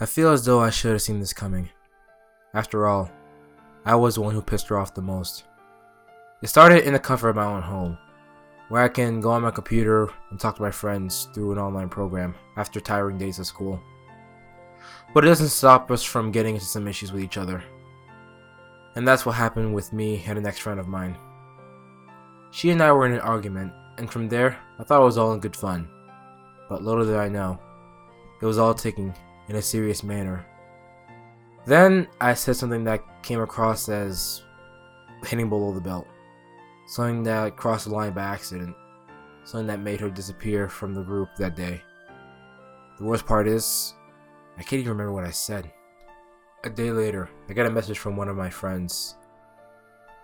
I feel as though I should have seen this coming. After all, I was the one who pissed her off the most. It started in the comfort of my own home, where I can go on my computer and talk to my friends through an online program after tiring days of school. But it doesn't stop us from getting into some issues with each other. And that's what happened with me and an ex-friend of mine. She and I were in an argument, and from there, I thought it was all in good fun. But little did I know, it was all taken in a serious manner. Then I said something that came across as hitting below the belt. Something that crossed the line by accident. Something that made her disappear from the group that day. The worst part is, I can't even remember what I said. A day later, I got a message from one of my friends,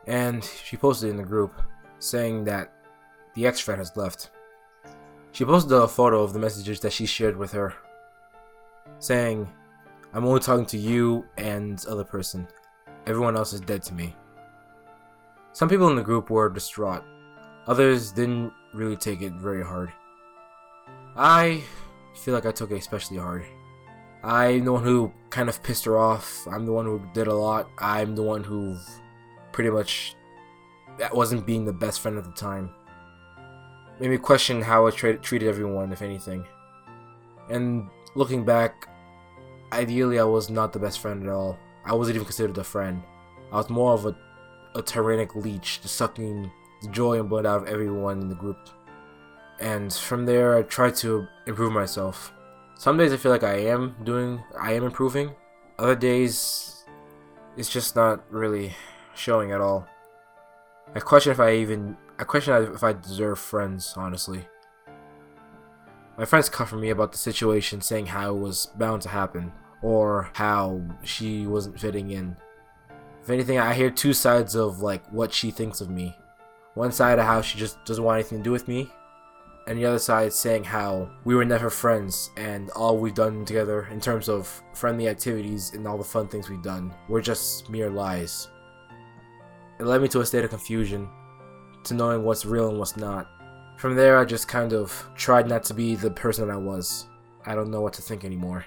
and she posted in the group saying that the ex-friend has left. She posted a photo of the messages that she shared with her, saying, "I'm only talking to you and this other person. Everyone else is dead to me." Some people in the group were distraught. Others didn't really take it very hard. I feel like I took it especially hard. I'm the one who kind of pissed her off. I'm the one who did a lot. I'm the one who pretty much wasn't being the best friend at the time. Made me question how I treated everyone, if anything. And looking back, ideally I was not the best friend at all. I wasn't even considered a friend. I was more of a tyrannic leech, just sucking the joy and blood out of everyone in the group. And from there, I tried to improve myself. Some days I feel like I am improving. Other days, it's just not really showing at all. I question if I deserve friends, honestly. My friends comfort me about the situation, saying how it was bound to happen, or how she wasn't fitting in. If anything, I hear two sides of like what she thinks of me. One side of how she just doesn't want anything to do with me, and the other side saying how we were never friends, and all we've done together in terms of friendly activities and all the fun things we've done were just mere lies. It led me to a state of confusion, to knowing what's real and what's not. From there, I just kind of tried not to be the person that I was. I don't know what to think anymore.